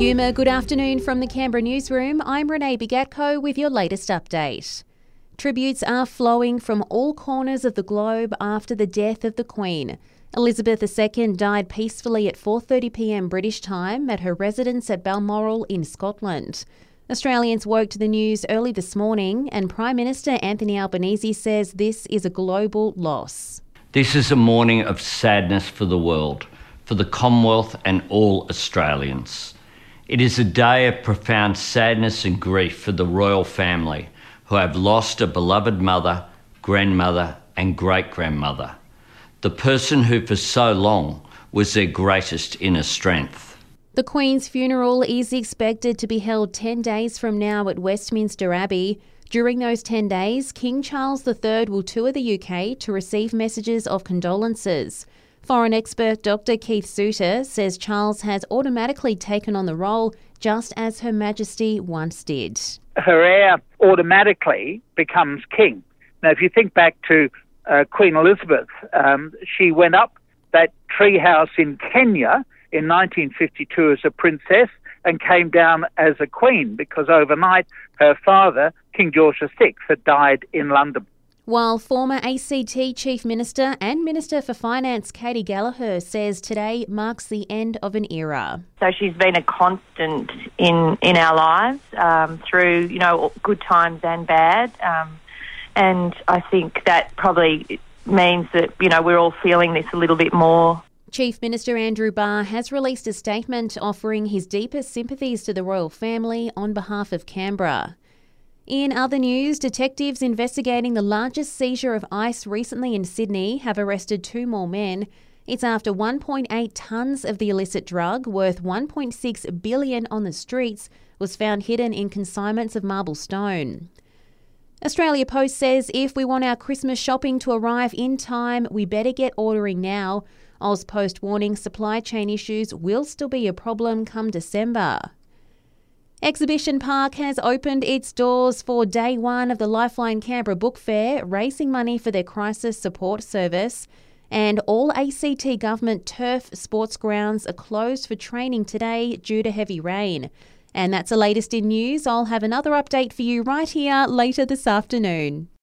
Yuma, good afternoon from the Canberra newsroom. I'm Renee Bigatko with your latest update. Tributes are flowing from all corners of the globe after the death of the Queen. Elizabeth II died peacefully at 4:30pm British time at her residence at Balmoral in Scotland. Australians woke to the news early this morning, and Prime Minister Anthony Albanese says this is a global loss. This is a morning of sadness for the world, for the Commonwealth and all Australians. It is a day of profound sadness and grief for the royal family, who have lost a beloved mother, grandmother and great-grandmother, the person who for so long was their greatest inner strength. The Queen's funeral is expected to be held 10 days from now at Westminster Abbey. During those 10 days, King Charles III will tour the UK to receive messages of condolences. Foreign expert Dr. Keith Souter says Charles has automatically taken on the role, just as Her Majesty once did. Her heir automatically becomes king. Now, if you think back to Queen Elizabeth, she went up that treehouse in Kenya in 1952 as a princess and came down as a queen because overnight her father, King George VI, had died in London. While former ACT Chief Minister and Minister for Finance Katie Gallagher says today marks the end of an era. So she's been a constant in our lives through, you know, good times and bad. And I think that probably means that, you know, we're all feeling this a little bit more. Chief Minister Andrew Barr has released a statement offering his deepest sympathies to the royal family on behalf of Canberra. In other news, detectives investigating the largest seizure of ice recently in Sydney have arrested 2 more men. It's after 1.8 tonnes of the illicit drug, worth $1.6 billion on the streets, was found hidden in consignments of marble stone. Australia Post says if we want our Christmas shopping to arrive in time, we better get ordering now. Aus Post warning supply chain issues will still be a problem come December. Exhibition Park has opened its doors for day one of the Lifeline Canberra Book Fair, raising money for their crisis support service. And all ACT government turf sports grounds are closed for training today due to heavy rain. And that's the latest in news. I'll have another update for you right here later this afternoon.